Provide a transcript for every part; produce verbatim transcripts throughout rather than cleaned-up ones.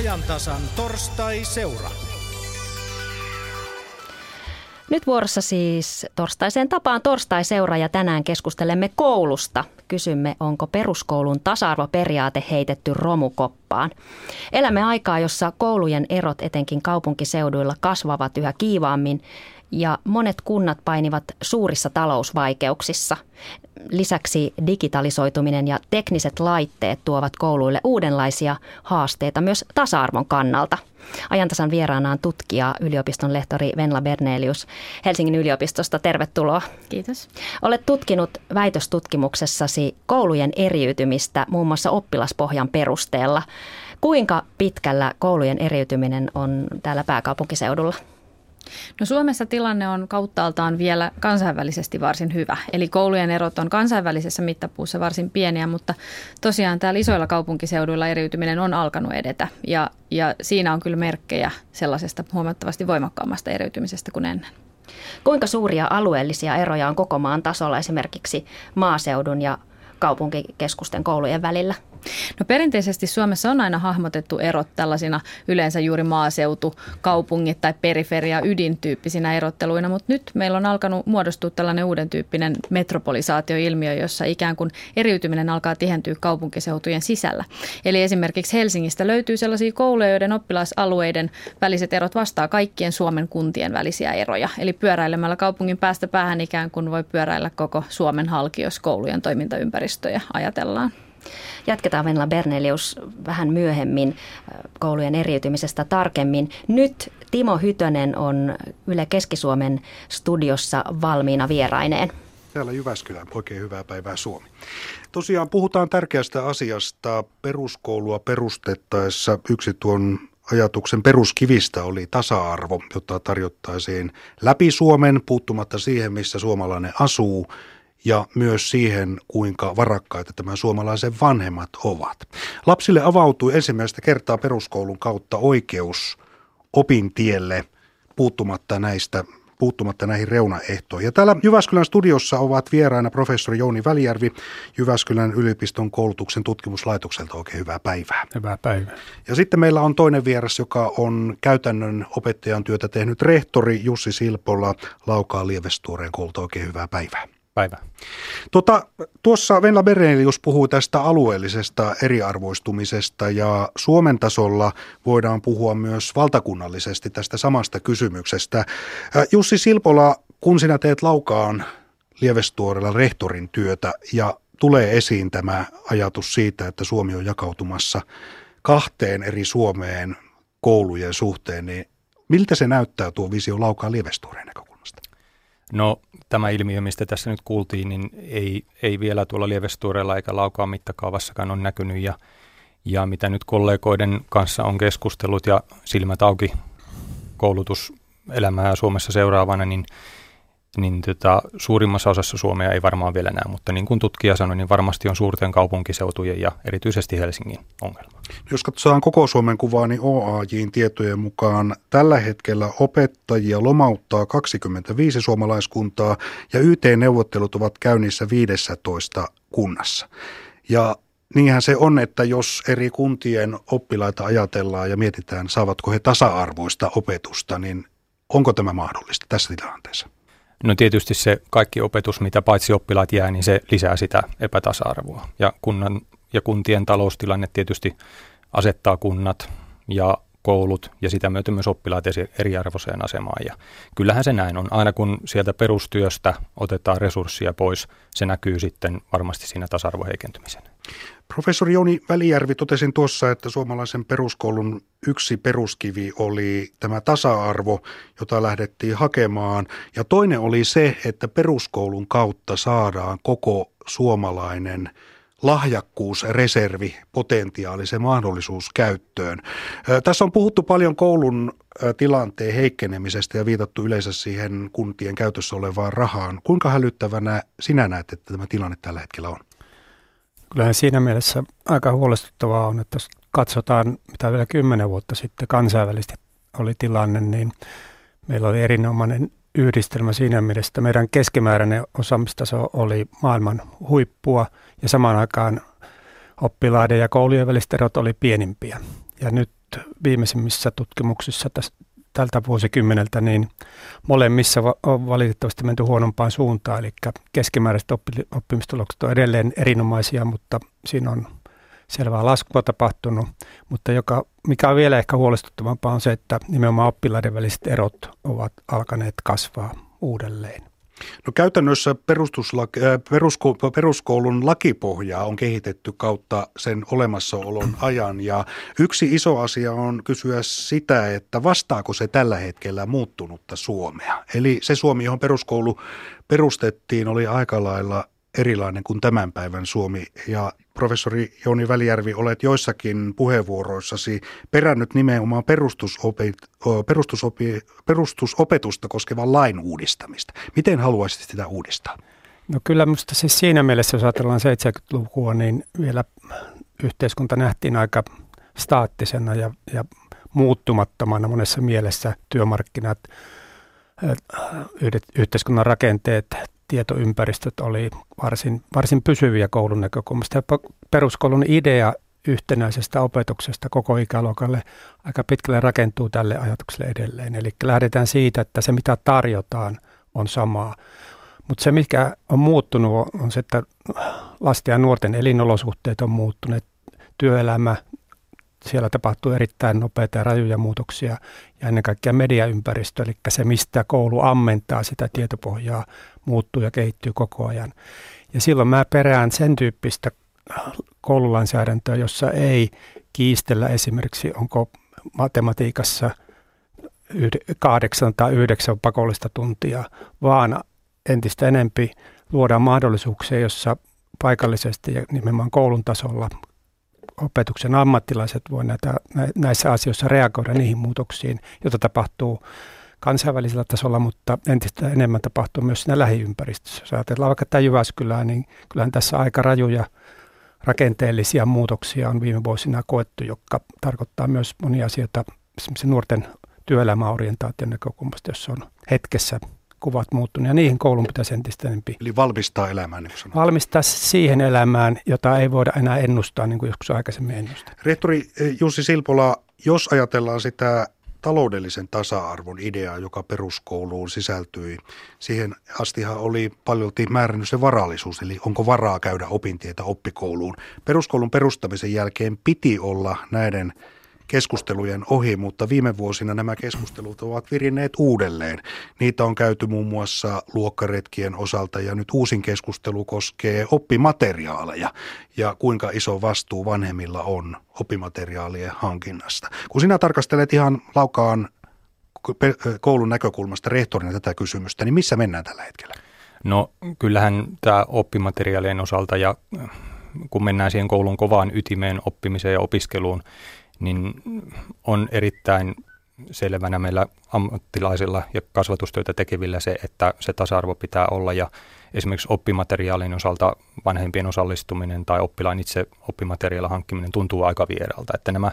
ajantasan torstai-seura. Nyt vuorossa siis torstaiseen tapaan torstai-seura ja tänään keskustelemme koulusta. Kysymme, onko peruskoulun tasa-arvoperiaate heitetty romukoppaan. Elämme aikaa, jossa koulujen erot etenkin kaupunkiseuduilla kasvavat yhä kiivaammin ja monet kunnat painivat suurissa talousvaikeuksissa. Lisäksi digitalisoituminen ja tekniset laitteet tuovat kouluille uudenlaisia haasteita myös tasa-arvon kannalta. Ajantasan vieraanaan tutkija, yliopiston lehtori Venla Bernelius Helsingin yliopistosta. Tervetuloa. Kiitos. Olet tutkinut väitöstutkimuksessasi koulujen eriytymistä muun muassa oppilaspohjan perusteella. Kuinka pitkällä koulujen eriytyminen on täällä pääkaupunkiseudulla? No Suomessa tilanne on kauttaaltaan vielä kansainvälisesti varsin hyvä. Eli koulujen erot on kansainvälisessä mittapuussa varsin pieniä, mutta tosiaan täällä isoilla kaupunkiseuduilla eriytyminen on alkanut edetä. Ja, ja siinä on kyllä merkkejä sellaisesta huomattavasti voimakkaammasta eriytymisestä kuin ennen. Kuinka suuria alueellisia eroja on koko maan tasolla esimerkiksi maaseudun ja kaupunkikeskusten koulujen välillä? No perinteisesti Suomessa on aina hahmotettu erot tällaisina yleensä juuri maaseutu, kaupungit tai periferia ydintyyppisinä erotteluina, mutta nyt meillä on alkanut muodostua tällainen uuden tyyppinen metropolisaatioilmiö, jossa ikään kuin eriytyminen alkaa tihentyä kaupunkiseutujen sisällä. Eli esimerkiksi Helsingistä löytyy sellaisia kouluja, joiden oppilaisalueiden väliset erot vastaa kaikkien Suomen kuntien välisiä eroja. Eli pyöräilemällä kaupungin päästä päähän ikään kuin voi pyöräillä koko Suomen halki, jos koulujen toimintaympäristöjä ajatellaan. Jatketaan Venla Bernelius vähän myöhemmin koulujen eriytymisestä tarkemmin. Nyt Timo Hytönen on Yle Keski-Suomen studiossa valmiina vieraineen. Täällä Jyväskylän. Oikein hyvää päivää Suomi. Tosiaan puhutaan tärkeästä asiasta. Peruskoulua perustettaessa yksi tuon ajatuksen peruskivistä oli tasa-arvo, jota tarjottaisiin läpi Suomen puuttumatta siihen, missä suomalainen asuu. Ja myös siihen, kuinka varakkaita tämän suomalaisen vanhemmat ovat. Lapsille avautui ensimmäistä kertaa peruskoulun kautta oikeus opintielle puuttumatta, näistä, puuttumatta näihin reunaehtoihin. Ja täällä Jyväskylän studiossa ovat vieraina professori Jouni Välijärvi Jyväskylän yliopiston koulutuksen tutkimuslaitokselta. Oikein hyvää päivää. Hyvää päivää. Ja sitten meillä on toinen vieras, joka on käytännön opettajan työtä tehnyt rehtori Jussi Silpola Laukaan Lievestuoreen koulta. Oikein hyvää päivää. Päivä. Tuota, tuossa Venla Bernelius puhui tästä alueellisesta eriarvoistumisesta ja Suomen tasolla voidaan puhua myös valtakunnallisesti tästä samasta kysymyksestä. Jussi Silpola, kun sinä teet Laukaan Lievestuorella rehtorin työtä ja tulee esiin tämä ajatus siitä, että Suomi on jakautumassa kahteen eri Suomeen koulujen suhteen, niin miltä se näyttää tuo visio Laukaan Lievestuoreen näkökulmasta? No tämä ilmiö, mistä tässä nyt kuultiin, niin ei, ei vielä tuolla Lievestuorella eikä Laukaan mittakaavassakaan ole näkynyt. Ja, ja mitä nyt kollegoiden kanssa on keskustellut ja silmät auki koulutuselämää Suomessa seuraavana, niin, niin tota, suurimmassa osassa Suomea ei varmaan vielä näy. Mutta niin kuin tutkija sanoi, niin varmasti on suurten kaupunkiseutujen ja erityisesti Helsingin ongelma. Jos katsotaan koko Suomen kuvaa, niin O A J:n tietojen mukaan tällä hetkellä opettajia lomauttaa kaksikymmentäviisi suomalaiskuntaa ja Y T-neuvottelut ovat käynnissä viidessätoista kunnassa. Ja niinhän se on, että jos eri kuntien oppilaita ajatellaan ja mietitään, saavatko he tasa-arvoista opetusta, niin onko tämä mahdollista tässä tilanteessa? No tietysti se kaikki opetus, mitä paitsi oppilaat jää, niin se lisää sitä epätasa-arvoa ja kunnan ja kuntien taloustilanne tietysti asettaa kunnat ja koulut ja sitä myötä myös oppilaat eriarvoiseen asemaan. Ja kyllähän se näin on. Aina kun sieltä perustyöstä otetaan resursseja pois, se näkyy sitten varmasti siinä tasa-arvon heikentymisenä. Professori Jouni Välijärvi, totesin tuossa, että suomalaisen peruskoulun yksi peruskivi oli tämä tasa-arvo, jota lähdettiin hakemaan. Ja toinen oli se, että peruskoulun kautta saadaan koko suomalainen lahjakkuus, reservi, potentiaali, se mahdollisuus käyttöön. Tässä on puhuttu paljon koulun tilanteen heikkenemisestä ja viitattu yleensä siihen kuntien käytössä olevaan rahaan. Kuinka hälyttävänä sinä näet, että tämä tilanne tällä hetkellä on? Kyllähän siinä mielessä aika huolestuttavaa on, että jos katsotaan, mitä vielä kymmenen vuotta sitten kansainvälisesti oli tilanne, niin meillä oli erinomainen yhdistelmä siinä mielessä, että meidän keskimääräinen osaamistaso oli maailman huippua ja samaan aikaan oppilaiden ja koulujen väliset erot oli pienimpiä. Ja nyt viimeisimmissä tutkimuksissa tästä, tältä vuosikymmeneltä, niin molemmissa on valitettavasti menty huonompaan suuntaan, eli keskimääräiset oppimistulokset on edelleen erinomaisia, mutta siinä on selvää laskua tapahtunut, mutta joka, mikä on vielä ehkä huolestuttavampaa on se, että nimenomaan oppilaiden väliset erot ovat alkaneet kasvaa uudelleen. No käytännössä perustuslaki, perusko, peruskoulun lakipohjaa on kehitetty kautta sen olemassaolon ajan ja yksi iso asia on kysyä sitä, että vastaako se tällä hetkellä muuttunutta Suomea. Eli se Suomi, johon peruskoulu perustettiin, oli aika lailla erilainen kuin tämän päivän Suomi ja professori Jouni Välijärvi, olet joissakin puheenvuoroissasi perännyt nimenomaan perustusopi- perustusopi- perustusopetusta koskevan lain uudistamista. Miten haluaisit sitä uudistaa? No kyllä minusta siis siinä mielessä, jos ajatellaan seitsemänkymmentälukua, niin vielä yhteiskunta nähtiin aika staattisena ja, ja muuttumattomana monessa mielessä. Työmarkkinat, yhteiskunnan rakenteet, tietoympäristöt oli varsin, varsin pysyviä koulun näkökulmasta. Peruskoulun idea yhtenäisestä opetuksesta koko ikäluokalle aika pitkälle rakentuu tälle ajatukselle edelleen. Eli lähdetään siitä, että se mitä tarjotaan on samaa. Mutta se mikä on muuttunut on se, että lasten ja nuorten elinolosuhteet on muuttuneet. Työelämä, siellä tapahtuu erittäin nopeita ja rajuja muutoksia ja ennen kaikkea mediaympäristö, eli se mistä koulu ammentaa sitä tietopohjaa, muuttuu ja kehittyy koko ajan. Ja silloin mä perään sen tyyppistä koululainsäädäntöä, jossa ei kiistellä esimerkiksi, onko matematiikassa kahdeksan tai yhdeksän pakollista tuntia, vaan entistä enempi luodaan mahdollisuuksia, jossa paikallisesti ja nimenomaan koulun tasolla opetuksen ammattilaiset voi näitä, näissä asioissa reagoida niihin muutoksiin, joita tapahtuu kansainvälisellä tasolla, mutta entistä enemmän tapahtuu myös siinä lähiympäristössä. Jos ajatellaan vaikka tämä Jyväskylää, niin kyllähän tässä aika rajuja rakenteellisia muutoksia on viime vuosina koettu, jotka tarkoittaa myös monia asioita esimerkiksi nuorten työelämäorientaation näkökulmasta, jossa on hetkessä kuvat muuttunut ja niihin koulun pitäisi entistä enemmän. Eli valmistaa elämään, niin kuin sanotaan. Valmistaa siihen elämään, jota ei voida enää ennustaa, niin kuin joskus aikaisemmin ennustaa. Rehtori Jussi Silpola, jos ajatellaan sitä taloudellisen tasa-arvon ideaa, joka peruskouluun sisältyi. Siihen astihan oli paljolti määrännyt se varallisuus, eli onko varaa käydä opintietä oppikouluun. Peruskoulun perustamisen jälkeen piti olla näiden keskustelujen ohi, mutta viime vuosina nämä keskustelut ovat virinneet uudelleen. Niitä on käyty muun muassa luokkaretkien osalta ja nyt uusin keskustelu koskee oppimateriaaleja ja kuinka iso vastuu vanhemmilla on oppimateriaalien hankinnasta. Kun sinä tarkastelet ihan laukaan koulun näkökulmasta rehtorina tätä kysymystä, niin missä mennään tällä hetkellä? No kyllähän tämä oppimateriaalien osalta ja kun mennään siihen koulun kovaan ytimeen oppimiseen ja opiskeluun, niin on erittäin selvänä meillä ammattilaisilla ja kasvatustyötä tekevillä se, että se tasa-arvo pitää olla ja esimerkiksi oppimateriaalin osalta vanhempien osallistuminen tai oppilaan itse oppimateriaalin hankkiminen tuntuu aika vieralta, että nämä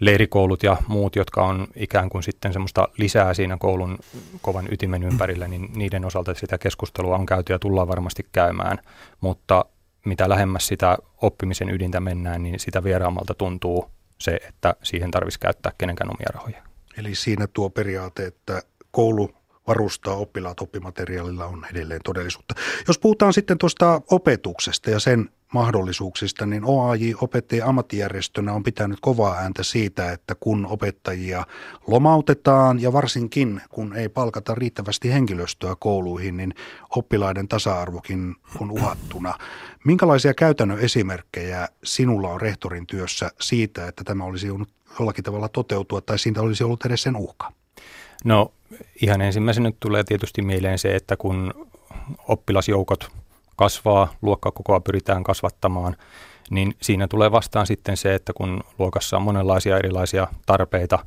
leirikoulut ja muut, jotka on ikään kuin sitten semmoista lisää siinä koulun kovan ytimen ympärillä, niin niiden osalta sitä keskustelua on käyty ja tullaan varmasti käymään, mutta mitä lähemmäs sitä oppimisen ydintä mennään, niin sitä vieraammalta tuntuu se, että siihen tarvitsisi käyttää kenenkään omia rahoja. Eli siinä tuo periaate, että koulu varustaa oppilaat oppimateriaalilla on edelleen todellisuutta. Jos puhutaan sitten tuosta opetuksesta ja sen mahdollisuuksista, niin O A J opettajien ammattijärjestönä on pitänyt kovaa ääntä siitä, että kun opettajia lomautetaan ja varsinkin kun ei palkata riittävästi henkilöstöä kouluihin, niin oppilaiden tasa-arvokin on uhattuna. Minkälaisia käytännön esimerkkejä sinulla on rehtorin työssä siitä, että tämä olisi jollakin tavalla toteutua tai siitä olisi ollut edes sen uhka? No ihan ensimmäisenä tulee tietysti mieleen se, että kun oppilasjoukot kasvaa, luokkakokoa pyritään kasvattamaan, niin siinä tulee vastaan sitten se, että kun luokassa on monenlaisia erilaisia tarpeita,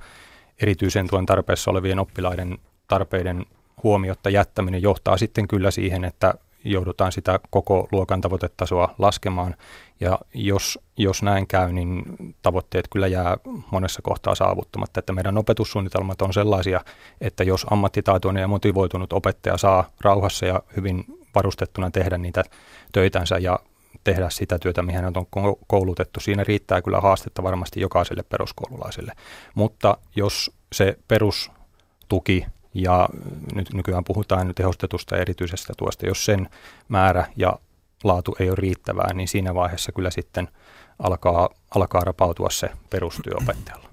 erityisen tuen tarpeessa olevien oppilaiden tarpeiden huomiotta jättäminen johtaa sitten kyllä siihen, että joudutaan sitä koko luokan tavoitetasoa laskemaan ja jos, jos näin käy, niin tavoitteet kyllä jää monessa kohtaa saavuttamatta, että meidän opetussuunnitelmat on sellaisia, että jos ammattitaitoinen ja motivoitunut opettaja saa rauhassa ja hyvin varustettuna tehdä niitä töitänsä ja tehdä sitä työtä, mihin hän on koulutettu. Siinä riittää kyllä haastetta varmasti jokaiselle peruskoululaiselle. Mutta jos se perustuki, ja nyt nykyään puhutaan nyt tehostetusta erityisestä tuosta, jos sen määrä ja laatu ei ole riittävää, niin siinä vaiheessa kyllä sitten alkaa, alkaa rapautua se perustyö opettajalla.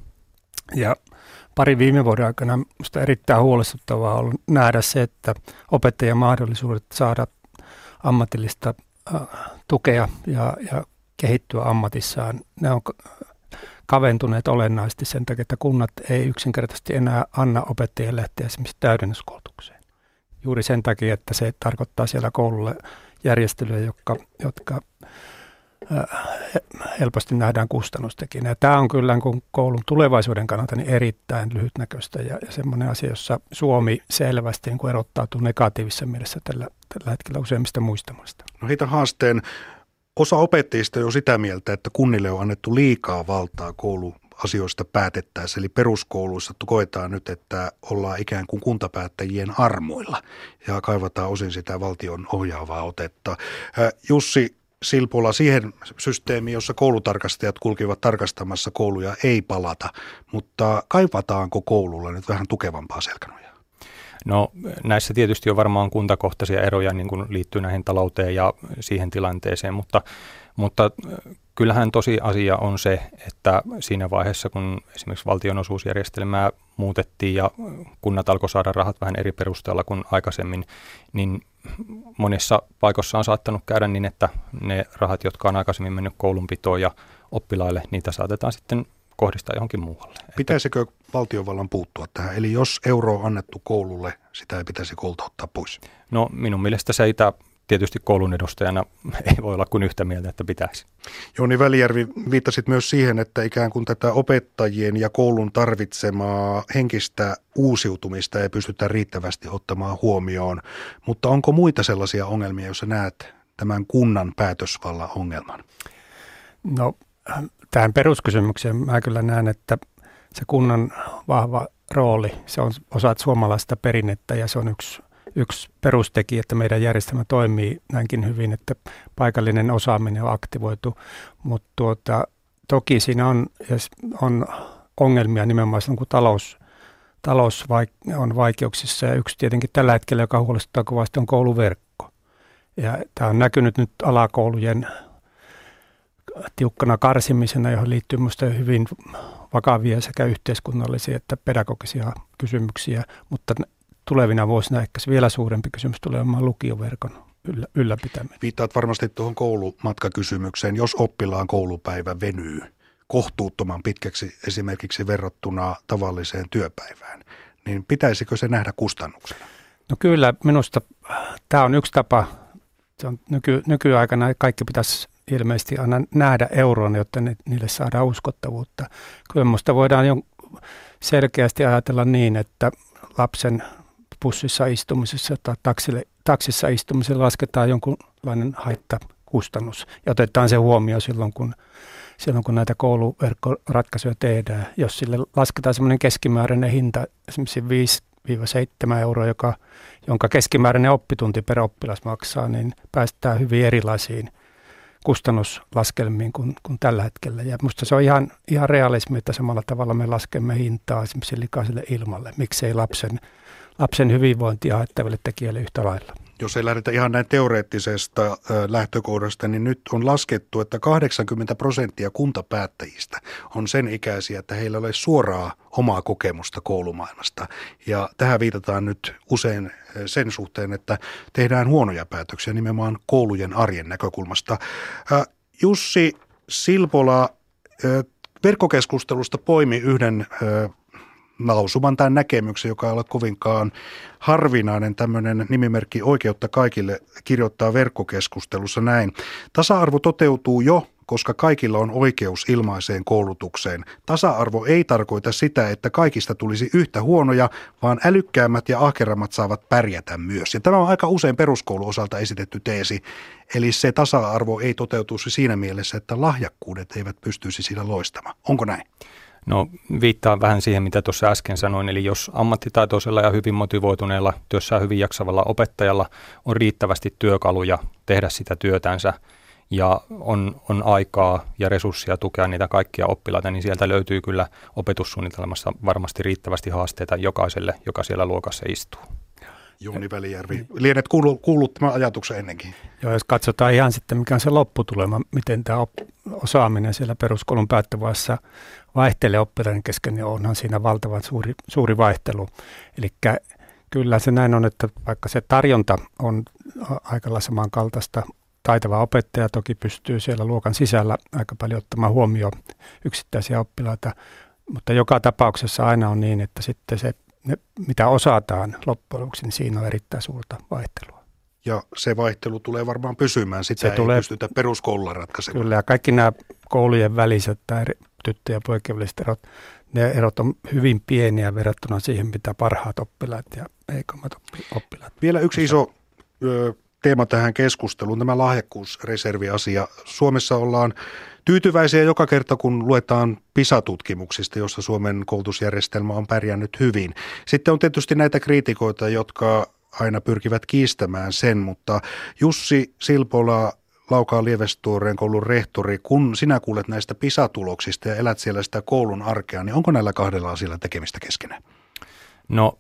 Ja pari viime vuoden aikana minusta erittäin huolestuttavaa on nähdä se, että opettajan mahdollisuudet saada ammatillista tukea ja, ja kehittyä ammatissaan, ne on kaventuneet olennaisesti sen takia, että kunnat ei yksinkertaisesti enää anna opettajien lähteä esimerkiksi täydennyskoulutukseen. Juuri sen takia, että se tarkoittaa siellä koululle järjestelyjä, jotka, jotka helposti nähdään kustannustekin. Ja tämä on kyllä kun koulun tulevaisuuden kannalta niin erittäin lyhytnäköistä ja, ja semmoinen asia, jossa Suomi selvästi niin kuin erottautuu negatiivisessa mielessä tällä, tällä hetkellä useimmista muista maista. No heitä haasteen. Osa opettajista on jo sitä mieltä, että kunnille on annettu liikaa valtaa kouluasioista päätettäessä. Eli peruskouluissa koetaan nyt, että ollaan ikään kuin kuntapäättäjien armoilla ja kaivataan osin sitä valtion ohjaavaa otetta. Jussi Silpola, siihen systeemiin, jossa koulutarkastajat kulkivat tarkastamassa kouluja, ei palata, mutta kaivataanko koululla nyt vähän tukevampaa selkänojaa? No näissä tietysti on varmaan kuntakohtaisia eroja niin kuin liittyy näihin talouteen ja siihen tilanteeseen, mutta, mutta kyllähän tosiasia on se, että siinä vaiheessa kun esimerkiksi valtionosuusjärjestelmää muutettiin ja kunnat alkoi saada rahat vähän eri perusteella kuin aikaisemmin, niin monissa paikoissa on saattanut käydä niin, että ne rahat, jotka on aikaisemmin mennyt koulunpitoon ja oppilaille, niitä saatetaan sitten kohdistaa johonkin muualle. Pitäisikö valtiovallan puuttua tähän? Eli jos euro on annettu koululle, sitä ei pitäisi koulta ottaa pois? No minun mielestä se itä tietysti koulun edustajana ei voi olla kuin yhtä mieltä, että pitäisi. Jouni Välijärvi, viittasit myös siihen, että ikään kuin tätä opettajien ja koulun tarvitsemaa henkistä uusiutumista ei pystytä riittävästi ottamaan huomioon. Mutta onko muita sellaisia ongelmia, joissa näet tämän kunnan päätösvallan ongelman? No tähän peruskysymykseen mä kyllä näen, että se kunnan vahva rooli, se on osa suomalaista perinnettä ja se on yksi Yksi perustekijä, että meidän järjestelmä toimii näinkin hyvin, että paikallinen osaaminen on aktivoitu, mutta tuota, toki siinä on, on ongelmia nimenomaan, kun talous, talous vaik- on vaikeuksissa ja yksi tietenkin tällä hetkellä, joka huolestuttaa kovasti, on kouluverkko. Ja tämä on näkynyt nyt alakoulujen tiukkana karsimisena, johon liittyy minusta hyvin vakavia sekä yhteiskunnallisia että pedagogisia kysymyksiä, mutta tulevina vuosina ehkä se vielä suurempi kysymys tulee olemaan lukioverkon yllä, ylläpitäminen. Viittaat varmasti tuohon koulumatkakysymykseen. Jos oppilaan koulupäivä venyy kohtuuttoman pitkäksi esimerkiksi verrattuna tavalliseen työpäivään, niin pitäisikö se nähdä kustannuksena? No kyllä, minusta tämä on yksi tapa. Se on nyky, nykyaikana kaikki pitäisi ilmeisesti aina nähdä euroon, jotta ne, niille saadaan uskottavuutta. Kyllä minusta voidaan jo selkeästi ajatella niin, että lapsen bussissa istumisessa tai taksille, taksissa istumisessa lasketaan jonkunlainen haittakustannus ja otetaan se huomioon silloin, kun, silloin, kun näitä kouluverkkoratkaisuja tehdään. Jos sille lasketaan semmoinen keskimääräinen hinta, esimerkiksi viisi seitsemän euroa, joka, jonka keskimääräinen oppitunti per oppilas maksaa, niin päästään hyvin erilaisiin kustannuslaskelmiin kuin, kuin tällä hetkellä. Ja minusta se on ihan, ihan realismi, että samalla tavalla me laskemme hintaa esimerkiksi likaiselle ilmalle. Miksei lapsen, lapsen hyvinvointia haittaville tekijöille yhtä lailla? Jos ei lähdetä ihan näin teoreettisesta lähtökohdasta, niin nyt on laskettu, että kahdeksankymmentä prosenttia kuntapäättäjistä on sen ikäisiä, että heillä ei ole suoraa omaa kokemusta koulumaailmasta. Ja tähän viitataan nyt usein sen suhteen, että tehdään huonoja päätöksiä nimenomaan koulujen arjen näkökulmasta. Jussi Silpola, verkkokeskustelusta poimi yhden lausuman tämän näkemyksen, joka ei ole kovinkaan harvinainen, tämmöinen nimimerkki Oikeutta kaikille kirjoittaa verkkokeskustelussa näin. Tasa-arvo toteutuu jo, koska kaikilla on oikeus ilmaiseen koulutukseen. Tasa-arvo ei tarkoita sitä, että kaikista tulisi yhtä huonoja, vaan älykkäämmät ja ahkerammat saavat pärjätä myös. Ja tämä on aika usein peruskoulun osalta esitetty teesi. Eli se tasa-arvo ei toteutuisi siinä mielessä, että lahjakkuudet eivät pystyisi sillä loistamaan. Onko näin? No viittaan vähän siihen, mitä tuossa äsken sanoin, eli jos ammattitaitoisella ja hyvin motivoituneella, työssään hyvin jaksavalla opettajalla on riittävästi työkaluja tehdä sitä työtänsä ja on, on aikaa ja resursseja tukea niitä kaikkia oppilaita, niin sieltä löytyy kyllä opetussuunnitelmassa varmasti riittävästi haasteita jokaiselle, joka siellä luokassa istuu. Jouni Välijärvi, lienet kuullut, kuullut tämän ajatuksen ennenkin. Joo, jos katsotaan ihan sitten, mikä on se lopputulema, miten tämä osaaminen siellä peruskoulun päättävässä vaihtelee oppilaiden kesken, niin onhan siinä valtavan suuri, suuri vaihtelu. Eli kyllä se näin on, että vaikka se tarjonta on aika lailla samankaltaista, taitava opettaja toki pystyy siellä luokan sisällä aika paljon ottamaan huomioon yksittäisiä oppilaita, mutta joka tapauksessa aina on niin, että sitten se, ne, mitä osataan loppujen lopuksi, niin siinä on erittäin suurta vaihtelua. Ja se vaihtelu tulee varmaan pysymään, sitä se ei tulee, pystytä peruskoululla ratkaisemaan. Kyllä, ja kaikki nämä koulujen väliset tai tyttö- ja poikien väliset erot, ne erot on hyvin pieniä verrattuna siihen, mitä parhaat oppilaat ja heikommat oppilaat. Vielä yksi iso ö, teema tähän keskusteluun, tämä lahjakkuusreserviasia. Suomessa ollaan tyytyväisiä joka kerta, kun luetaan PISA-tutkimuksista, jossa Suomen koulutusjärjestelmä on pärjännyt hyvin. Sitten on tietysti näitä kriitikoita, jotka aina pyrkivät kiistämään sen, mutta Jussi Silpola, Laukaan Lievestuoreen koulun rehtori, kun sinä kuulet näistä PISA-tuloksista ja elät siellä sitä koulun arkea, niin onko näillä kahdella asialla tekemistä keskenään? No,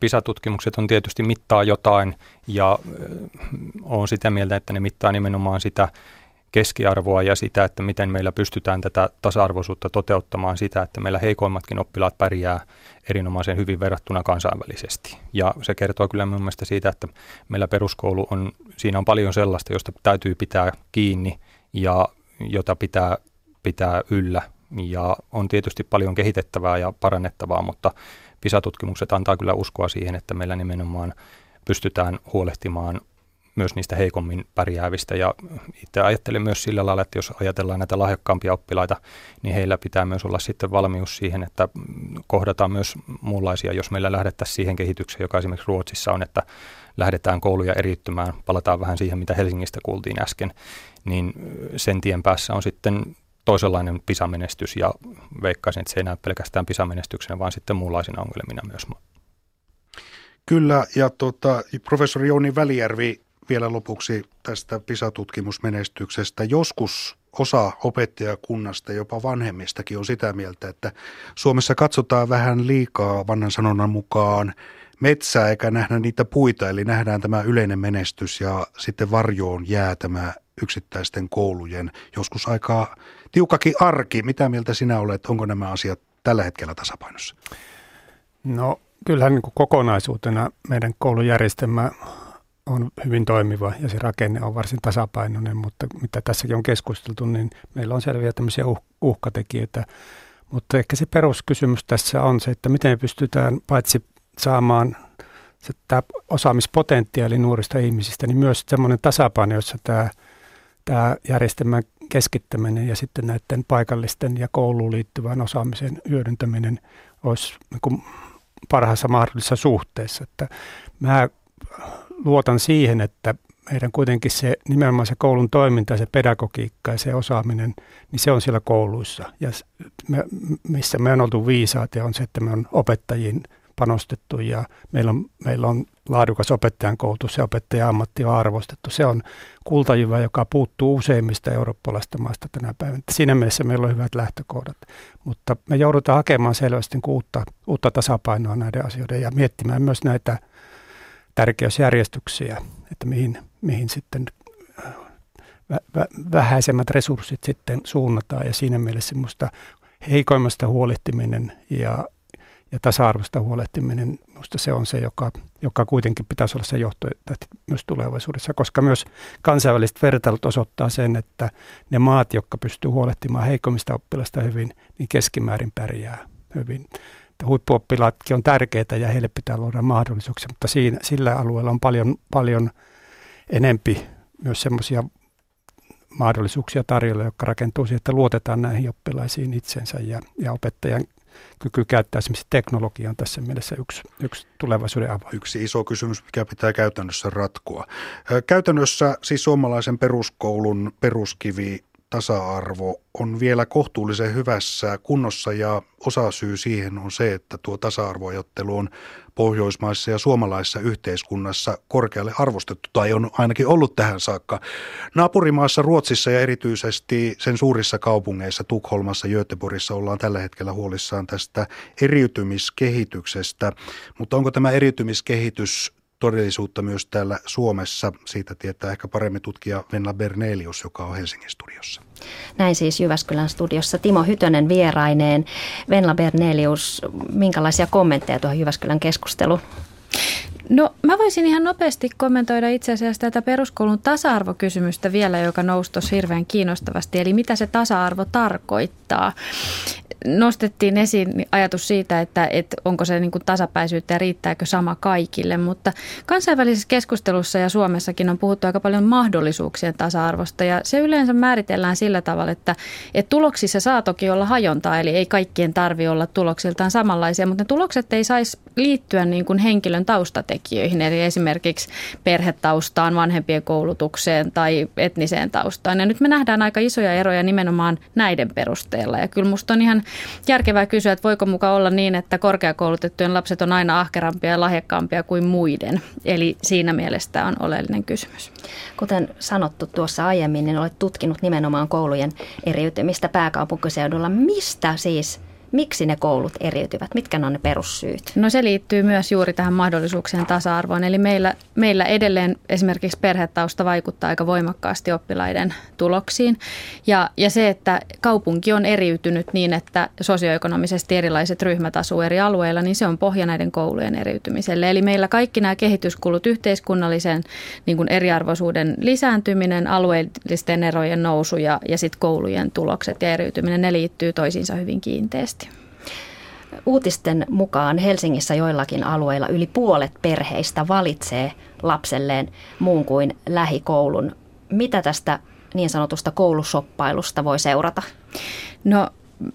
PISA-tutkimukset on tietysti mittaa jotain ja olen sitä mieltä, että ne mittaa nimenomaan sitä keskiarvoa ja sitä, että miten meillä pystytään tätä tasa-arvoisuutta toteuttamaan sitä, että meillä heikoimmatkin oppilaat pärjää erinomaisen hyvin verrattuna kansainvälisesti. Ja se kertoo kyllä mun mielestä siitä, että meillä peruskoulu on, siinä on paljon sellaista, josta täytyy pitää kiinni ja jota pitää pitää yllä. Ja on tietysti paljon kehitettävää ja parannettavaa, mutta PISA-tutkimukset antaa kyllä uskoa siihen, että meillä nimenomaan pystytään huolehtimaan myös niistä heikommin pärjäävistä. Ja itse ajattelen myös sillä lailla, että jos ajatellaan näitä lahjakkaampia oppilaita, niin heillä pitää myös olla sitten valmius siihen, että kohdataan myös muunlaisia, jos meillä lähdettäisiin siihen kehitykseen, joka esimerkiksi Ruotsissa on, että lähdetään kouluja eriyttämään, palataan vähän siihen, mitä Helsingistä kuultiin äsken, niin sen tien päässä on sitten toisenlainen PISA-menestys ja veikkaisin, että se ei näy pelkästään PISA-menestyksenä, vaan sitten muunlaisina ongelmina myös. Kyllä, ja tuota, professori Jouni Välijärvi, vielä lopuksi tästä PISA-tutkimusmenestyksestä. Joskus osa opettajakunnasta, jopa vanhemmistakin, on sitä mieltä, että Suomessa katsotaan vähän liikaa vanhan sanonnan mukaan metsää eikä nähdä niitä puita, eli nähdään tämä yleinen menestys ja sitten varjoon jää tämä yksittäisten koulujen joskus aika tiukakin arki. Mitä mieltä sinä olet? Onko nämä asiat tällä hetkellä tasapainossa? No kyllähän niin kuin kokonaisuutena meidän koulujärjestelmä on hyvin toimiva ja se rakenne on varsin tasapainoinen, mutta mitä tässäkin on keskusteltu, niin meillä on selviä tämmöisiä uh- uhkatekijöitä. Mutta ehkä se peruskysymys tässä on se, että miten pystytään paitsi saamaan se, tämä osaamispotentiaali nuorista ihmisistä, niin myös semmoinen tasapaino, jossa tämä, tämä järjestelmän keskittäminen ja sitten näiden paikallisten ja kouluun liittyvän osaamisen hyödyntäminen olisi niin kuin parhaassa mahdollisessa suhteessa. Että mä luotan siihen, että meidän kuitenkin se nimenomaan se koulun toiminta, se pedagogiikka ja se osaaminen, niin se on siellä kouluissa. Ja me, missä me on oltu viisaat ja on se, että me on opettajiin panostettu ja meillä on, meillä on laadukas opettajan koulutus ja opettaja-ammatti on arvostettu. Se on kultajyvä, joka puuttuu useimmista eurooppalaisista maista tänä päivänä. Siinä mielessä meillä on hyvät lähtökohdat, mutta me joudutaan hakemaan selvästi uutta, uutta tasapainoa näiden asioiden ja miettimään myös näitä tärkeysjärjestyksiä, että mihin, mihin sitten vä, vä, vähäisemmät resurssit sitten suunnataan ja siinä mielessä semmoista heikoimmasta huolehtiminen ja, ja tasa-arvosta huolehtiminen, minusta se on se, joka, joka kuitenkin pitäisi olla se johtotähti myös tulevaisuudessa, koska myös kansainväliset vertailut osoittaa sen, että ne maat, jotka pystyvät huolehtimaan heikommista oppilaista hyvin, niin keskimäärin pärjää hyvin. Huippuoppilaatkin on tärkeitä ja heille pitää luoda mahdollisuuksia, mutta siinä, sillä alueella on paljon, paljon enempi myös semmoisia mahdollisuuksia tarjolla, jotka rakentuu siihen, että luotetaan näihin oppilaisiin itsensä ja, ja opettajan kyky käyttää esimerkiksi teknologiaa on tässä mielessä yksi, yksi tulevaisuuden avain. Yksi iso kysymys, mikä pitää käytännössä ratkoa. Käytännössä siis suomalaisen peruskoulun peruskivi tasa-arvo on vielä kohtuullisen hyvässä kunnossa ja osasyy siihen on se, että tuo tasa-arvoajattelu on pohjoismaissa ja suomalaisessa yhteiskunnassa korkealle arvostettu tai on ainakin ollut tähän saakka. Naapurimaassa Ruotsissa ja erityisesti sen suurissa kaupungeissa Tukholmassa, Göteborgissa ollaan tällä hetkellä huolissaan tästä eriytymiskehityksestä, mutta onko tämä eriytymiskehitys todellisuutta myös täällä Suomessa? Siitä tietää ehkä paremmin tutkija Venla Bernelius, joka on Helsingin studiossa. Näin siis Jyväskylän studiossa Timo Hytönen vieraineen. Venla Bernelius, minkälaisia kommentteja tuohon Jyväskylän keskusteluun? No mä voisin ihan nopeasti kommentoida itse asiassa tätä peruskoulun tasa-arvokysymystä vielä, joka nousi tuossa hirveän kiinnostavasti. Eli mitä se tasa-arvo tarkoittaa? Nostettiin esiin ajatus siitä, että, että onko se niin kuin tasapäisyyttä ja riittääkö sama kaikille, mutta kansainvälisessä keskustelussa ja Suomessakin on puhuttu aika paljon mahdollisuuksien tasa-arvosta ja se yleensä määritellään sillä tavalla, että, että tuloksissa saa toki olla hajontaa, eli ei kaikkien tarvitse olla tuloksiltaan samanlaisia, mutta ne tulokset ei saisi liittyä niin kuin henkilön taustatekijöihin, eli esimerkiksi perhetaustaan, vanhempien koulutukseen tai etniseen taustaan. Ja nyt me nähdään aika isoja eroja nimenomaan näiden perusteella ja kyllä musta on ihan järkevää kysyä, että voiko muka olla niin, että korkeakoulutettujen lapset on aina ahkerampia ja lahjakkaampia kuin muiden. Eli siinä mielessä on oleellinen kysymys. Kuten sanottu tuossa aiemmin, niin olet tutkinut nimenomaan koulujen eriytymistä pääkaupunkiseudulla. Mistä siis, miksi ne koulut eriytyvät? Mitkä on ne perussyyt? No se liittyy myös juuri tähän mahdollisuuksien tasa-arvoon. Eli meillä, meillä edelleen esimerkiksi perhetausta vaikuttaa aika voimakkaasti oppilaiden tuloksiin. Ja, ja se, että kaupunki on eriytynyt niin, että sosioekonomisesti erilaiset ryhmät asuu eri alueilla, niin se on pohja näiden koulujen eriytymiselle. Eli meillä kaikki nämä kehityskulut, yhteiskunnallisen niin kuin eriarvoisuuden lisääntyminen, alueellisten erojen nousu ja, ja sitten koulujen tulokset ja eriytyminen, ne liittyy toisiinsa hyvin kiinteästi. Uutisten mukaan Helsingissä joillakin alueilla yli puolet perheistä valitsee lapselleen muun kuin lähikoulun. Mitä tästä niin sanotusta koulusoppailusta voi seurata? No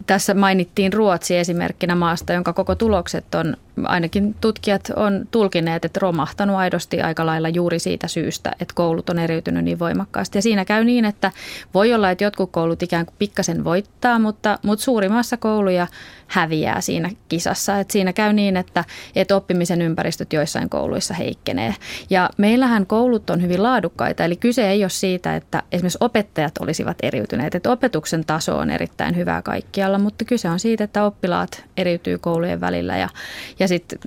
tässä mainittiin Ruotsi esimerkkinä maasta, jonka koko tulokset on, ainakin tutkijat on tulkineet, että romahtanut aidosti aika lailla juuri siitä syystä, että koulut on eriytynyt niin voimakkaasti. Ja siinä käy niin, että voi olla, että jotkut koulut ikään kuin pikkasen voittaa, mutta, mutta suurimmassa kouluja häviää siinä kisassa. Et siinä käy niin, että, että oppimisen ympäristöt joissain kouluissa heikkenee. Ja meillähän koulut on hyvin laadukkaita, eli kyse ei ole siitä, että esimerkiksi opettajat olisivat eriytyneet, että opetuksen taso on erittäin hyvää kaikkialla, mutta kyse on siitä, että oppilaat eriytyy koulujen välillä ja, ja sitten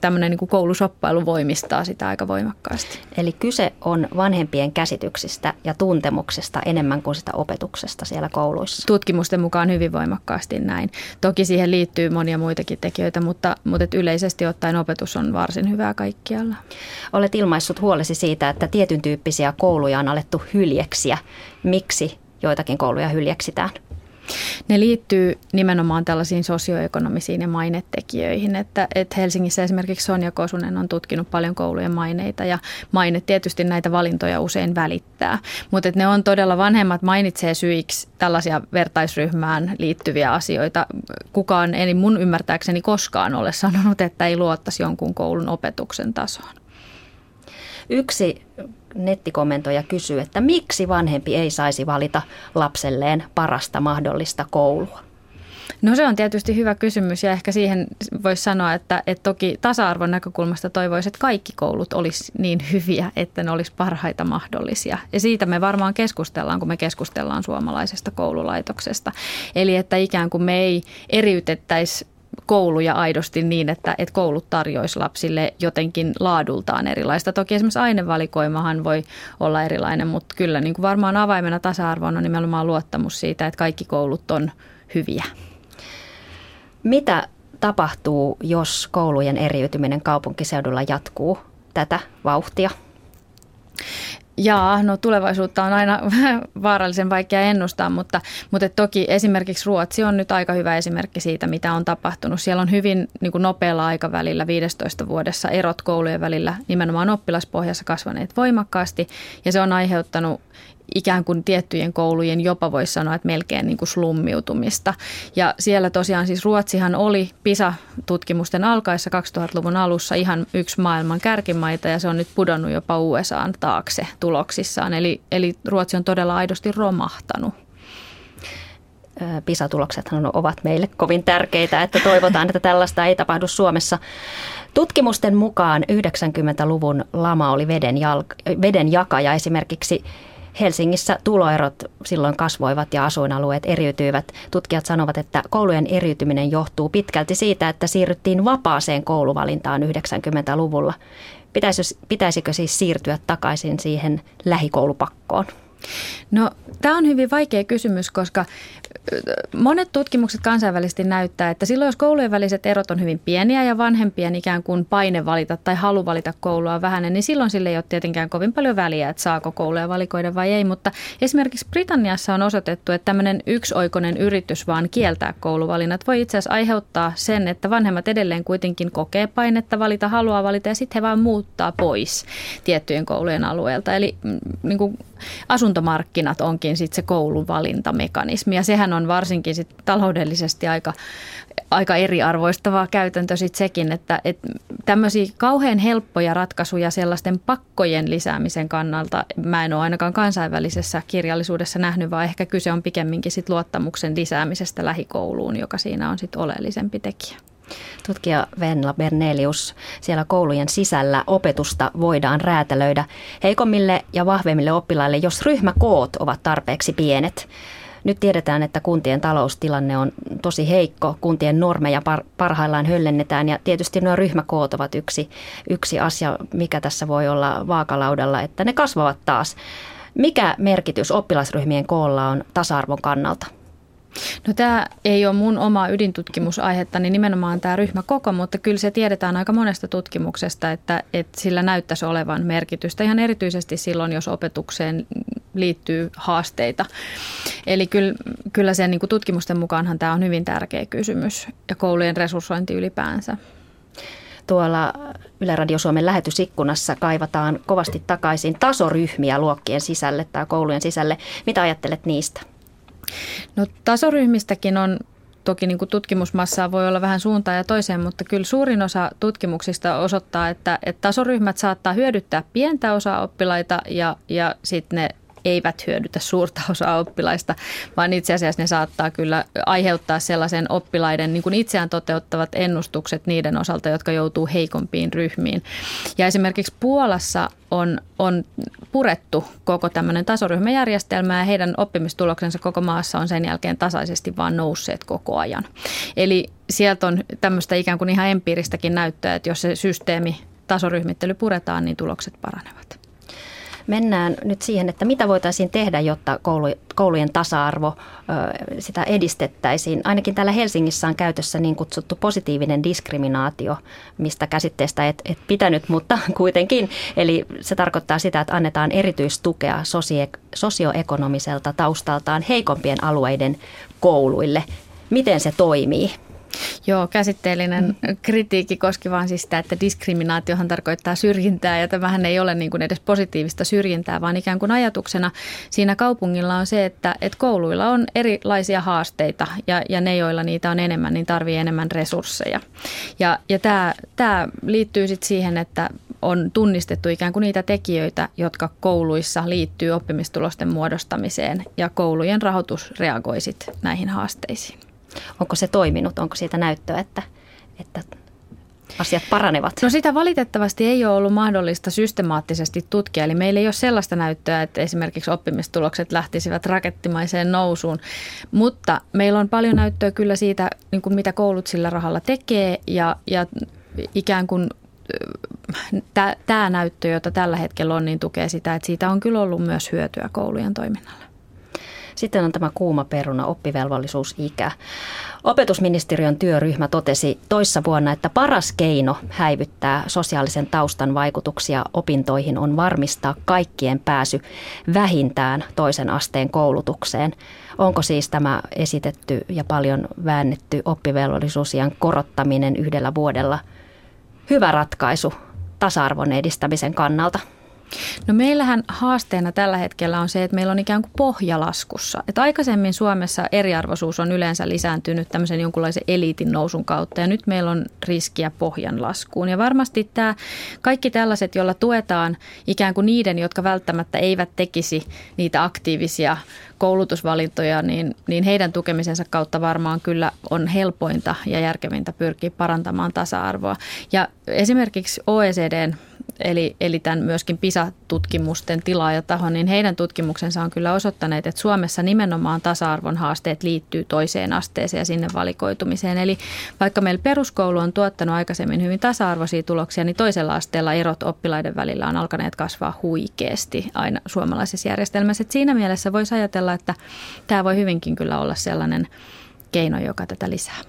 tämmöinen niin kuin koulusoppailu voimistaa sitä aika voimakkaasti. Eli kyse on vanhempien käsityksistä ja tuntemuksesta enemmän kuin sitä opetuksesta siellä kouluissa. Tutkimusten mukaan hyvin voimakkaasti näin. Toki siihen liittyy monia muitakin tekijöitä, mutta, mutta et yleisesti ottaen opetus on varsin hyvää kaikkialla. Olet ilmaissut huolesi siitä, että tietyn tyyppisiä kouluja on alettu hyljeksiä. Miksi joitakin kouluja hyljeksitään? Ne liittyy nimenomaan tällaisiin sosioekonomisiin ja mainetekijöihin, että, että Helsingissä esimerkiksi Sonja Kosunen on tutkinut paljon koulujen maineita ja maine tietysti näitä valintoja usein välittää, mutta että ne on todella, vanhemmat mainitsee syiksi tällaisia vertaisryhmään liittyviä asioita. Kukaan ei mun ymmärtääkseni koskaan ole sanonut, että ei luottaisi jonkun koulun opetuksen tasoon. Yksi nettikommentoija kysyy, että miksi vanhempi ei saisi valita lapselleen parasta mahdollista koulua? No se on tietysti hyvä kysymys ja ehkä siihen voisi sanoa, että, että toki tasa-arvon näkökulmasta toivoisi, että kaikki koulut olisi niin hyviä, että ne olisi parhaita mahdollisia. Ja siitä me varmaan keskustellaan, kun me keskustellaan suomalaisesta koululaitoksesta. Eli että ikään kuin me ei eriytettäisi kouluja aidosti niin, että, että koulut tarjoisi lapsille jotenkin laadultaan erilaista. Toki esimerkiksi ainevalikoimahan voi olla erilainen, mutta kyllä niin kuin varmaan avaimena tasa-arvoon on nimenomaan luottamus siitä, että kaikki koulut on hyviä. Mitä tapahtuu, jos koulujen eriytyminen kaupunkiseudulla jatkuu tätä vauhtia? Jaa, no tulevaisuutta on aina vaarallisen vaikea ennustaa, mutta, mutta toki esimerkiksi Ruotsi on nyt aika hyvä esimerkki siitä, mitä on tapahtunut. Siellä on hyvin niin kuin nopealla aikavälillä, viidessätoista vuodessa, erot koulujen välillä nimenomaan oppilaspohjassa kasvaneet voimakkaasti ja se on aiheuttanut ikään kuin tiettyjen koulujen jopa voisi sanoa, että melkein niin kuin slummiutumista. Ja siellä tosiaan siis Ruotsihan oli PISA-tutkimusten alkaessa kaksituhattaluvun alussa ihan yksi maailman kärkimaita ja se on nyt pudonnut jopa U S A:n taakse tuloksissaan. Eli, eli Ruotsi on todella aidosti romahtanut. PISA-tuloksethan ovat meille kovin tärkeitä, että toivotaan, että tällaista ei tapahdu Suomessa. Tutkimusten mukaan yhdeksänkymmentäluvun lama oli vedenjakaja. Ja esimerkiksi Helsingissä tuloerot silloin kasvoivat ja asuinalueet eriytyivät. Tutkijat sanovat, että koulujen eriytyminen johtuu pitkälti siitä, että siirryttiin vapaaseen kouluvalintaan yhdeksänkymmentäluvulla. Pitäisikö siis siirtyä takaisin siihen lähikoulupakkoon? No, tämä on hyvin vaikea kysymys, koska monet tutkimukset kansainvälisesti näyttää, että silloin jos koulujen väliset erot on hyvin pieniä ja vanhempien ikään kuin paine valita tai halu valita koulua on vähäinen, niin silloin sille ei ole tietenkään kovin paljon väliä, että saako kouluja valikoida vai ei. Mutta esimerkiksi Britanniassa on osoitettu, että tämmöinen yksioikoinen yritys vaan kieltää kouluvalinnat voi itse asiassa aiheuttaa sen, että vanhemmat edelleen kuitenkin kokee painetta valita, haluaa valita ja sitten he vaan muuttaa pois tiettyjen koulujen alueelta. Eli niin kuin asuntomarkkinat onkin sitten se kouluvalintamekanismi ja sehän on varsinkin sit taloudellisesti aika, aika eriarvoistavaa käytäntö sit sekin, että et tämmöisiä kauhean helppoja ratkaisuja sellaisten pakkojen lisäämisen kannalta mä en ole ainakaan kansainvälisessä kirjallisuudessa nähnyt, vaan ehkä kyse on pikemminkin sit luottamuksen lisäämisestä lähikouluun, joka siinä on sit oleellisempi tekijä. Tutkija Venla Bernelius, siellä koulujen sisällä opetusta voidaan räätälöidä heikommille ja vahvemmille oppilaille, jos ryhmäkoot ovat tarpeeksi pienet. Nyt tiedetään, että kuntien taloustilanne on tosi heikko, kuntien normeja par- parhaillaan höllennetään ja tietysti nuo ryhmäkoot ovat yksi, yksi asia, mikä tässä voi olla vaakalaudalla, että ne kasvavat taas. Mikä merkitys oppilasryhmien koolla on tasa-arvon kannalta? No tämä ei ole mun omaa ydintutkimusaihettani, niin nimenomaan tämä ryhmäkoko, mutta kyllä se tiedetään aika monesta tutkimuksesta, että, että sillä näyttäisi olevan merkitystä ihan erityisesti silloin, jos opetukseen liittyy haasteita. Eli kyllä, kyllä sen niin kuin tutkimusten mukaanhan tämä on hyvin tärkeä kysymys ja koulujen resurssointi ylipäänsä. Tuolla Yle Radio Suomen lähetysikkunassa kaivataan kovasti takaisin tasoryhmiä luokkien sisälle tai koulujen sisälle. Mitä ajattelet niistä? No tasoryhmistäkin on, toki niin kuin tutkimusmassaa voi olla vähän suuntaan ja toiseen, mutta kyllä suurin osa tutkimuksista osoittaa, että, että tasoryhmät saattaa hyödyttää pientä osaa oppilaita ja, ja sitten ne eivät hyödytä suurta osaa oppilaista, vaan itse asiassa ne saattaa kyllä aiheuttaa sellaisen oppilaiden niin kuin itseään toteuttavat ennustukset niiden osalta, jotka joutuu heikompiin ryhmiin. Ja esimerkiksi Puolassa on, on purettu koko tämmöinen tasoryhmäjärjestelmä ja heidän oppimistuloksensa koko maassa on sen jälkeen tasaisesti vaan nousseet koko ajan. Eli sieltä on tämmöistä ikään kuin ihan empiiristäkin näyttöä, että jos se systeemi tasoryhmittely puretaan, niin tulokset paranevat. Mennään nyt siihen, että mitä voitaisiin tehdä, jotta koulujen tasa-arvo sitä edistettäisiin. Ainakin täällä Helsingissä on käytössä niin kutsuttu positiivinen diskriminaatio, mistä käsitteestä et, et pitänyt, mutta kuitenkin. Eli se tarkoittaa sitä, että annetaan erityistukea sosioekonomiselta taustaltaan heikompien alueiden kouluille. Miten se toimii? Joo, käsitteellinen kritiikki koski vaan siis sitä, että diskriminaatiohan tarkoittaa syrjintää ja tämähän ei ole niin kuin edes positiivista syrjintää, vaan ikään kuin ajatuksena siinä kaupungilla on se, että, että kouluilla on erilaisia haasteita ja, ja ne, joilla niitä on enemmän, niin tarvitsee enemmän resursseja. Ja, ja tämä, tämä liittyy sitten siihen, että on tunnistettu ikään kuin niitä tekijöitä, jotka kouluissa liittyy oppimistulosten muodostamiseen ja koulujen rahoitus reagoi sitten näihin haasteisiin. Onko se toiminut? Onko siitä näyttöä, että, että asiat paranevat? No sitä valitettavasti ei ole ollut mahdollista systemaattisesti tutkia. Eli meillä ei ole sellaista näyttöä, että esimerkiksi oppimistulokset lähtisivät rakettimaiseen nousuun. Mutta meillä on paljon näyttöä kyllä siitä, niin kuin mitä koulut sillä rahalla tekee ja, ja ikään kuin tämä näyttö, jota tällä hetkellä on, niin tukee sitä, että siitä on kyllä ollut myös hyötyä koulujen toiminnalle. Sitten on tämä kuuma peruna, oppivelvollisuusikä. Opetusministeriön työryhmä totesi toissa vuonna, että paras keino häivyttää sosiaalisen taustan vaikutuksia opintoihin on varmistaa kaikkien pääsy vähintään toisen asteen koulutukseen. Onko siis tämä esitetty ja paljon väännetty oppivelvollisuusiän korottaminen yhdellä vuodella hyvä ratkaisu tasa-arvon edistämisen kannalta? No meillähän haasteena tällä hetkellä on se, että meillä on ikään kuin pohjalaskussa. Että aikaisemmin Suomessa eriarvoisuus on yleensä lisääntynyt tämmöisen jonkunlaisen eliitin nousun kautta ja nyt meillä on riskiä pohjanlaskuun. Ja varmasti tämä, kaikki tällaiset, joilla tuetaan ikään kuin niiden, jotka välttämättä eivät tekisi niitä aktiivisia koulutusvalintoja, niin, niin heidän tukemisensa kautta varmaan kyllä on helpointa ja järkevintä pyrkiä parantamaan tasa-arvoa. Ja esimerkiksi O E C D:n Eli, eli tämän myöskin PISA-tutkimusten tilaajataho, niin heidän tutkimuksensa on kyllä osoittaneet, että Suomessa nimenomaan tasa-arvon haasteet liittyy toiseen asteeseen ja sinne valikoitumiseen. Eli vaikka meillä peruskoulu on tuottanut aikaisemmin hyvin tasa-arvoisia tuloksia, niin toisella asteella erot oppilaiden välillä on alkaneet kasvaa huikeasti aina suomalaisessa järjestelmässä. Et siinä mielessä voisi ajatella, että tämä voi hyvinkin kyllä olla sellainen keino, joka tätä lisää.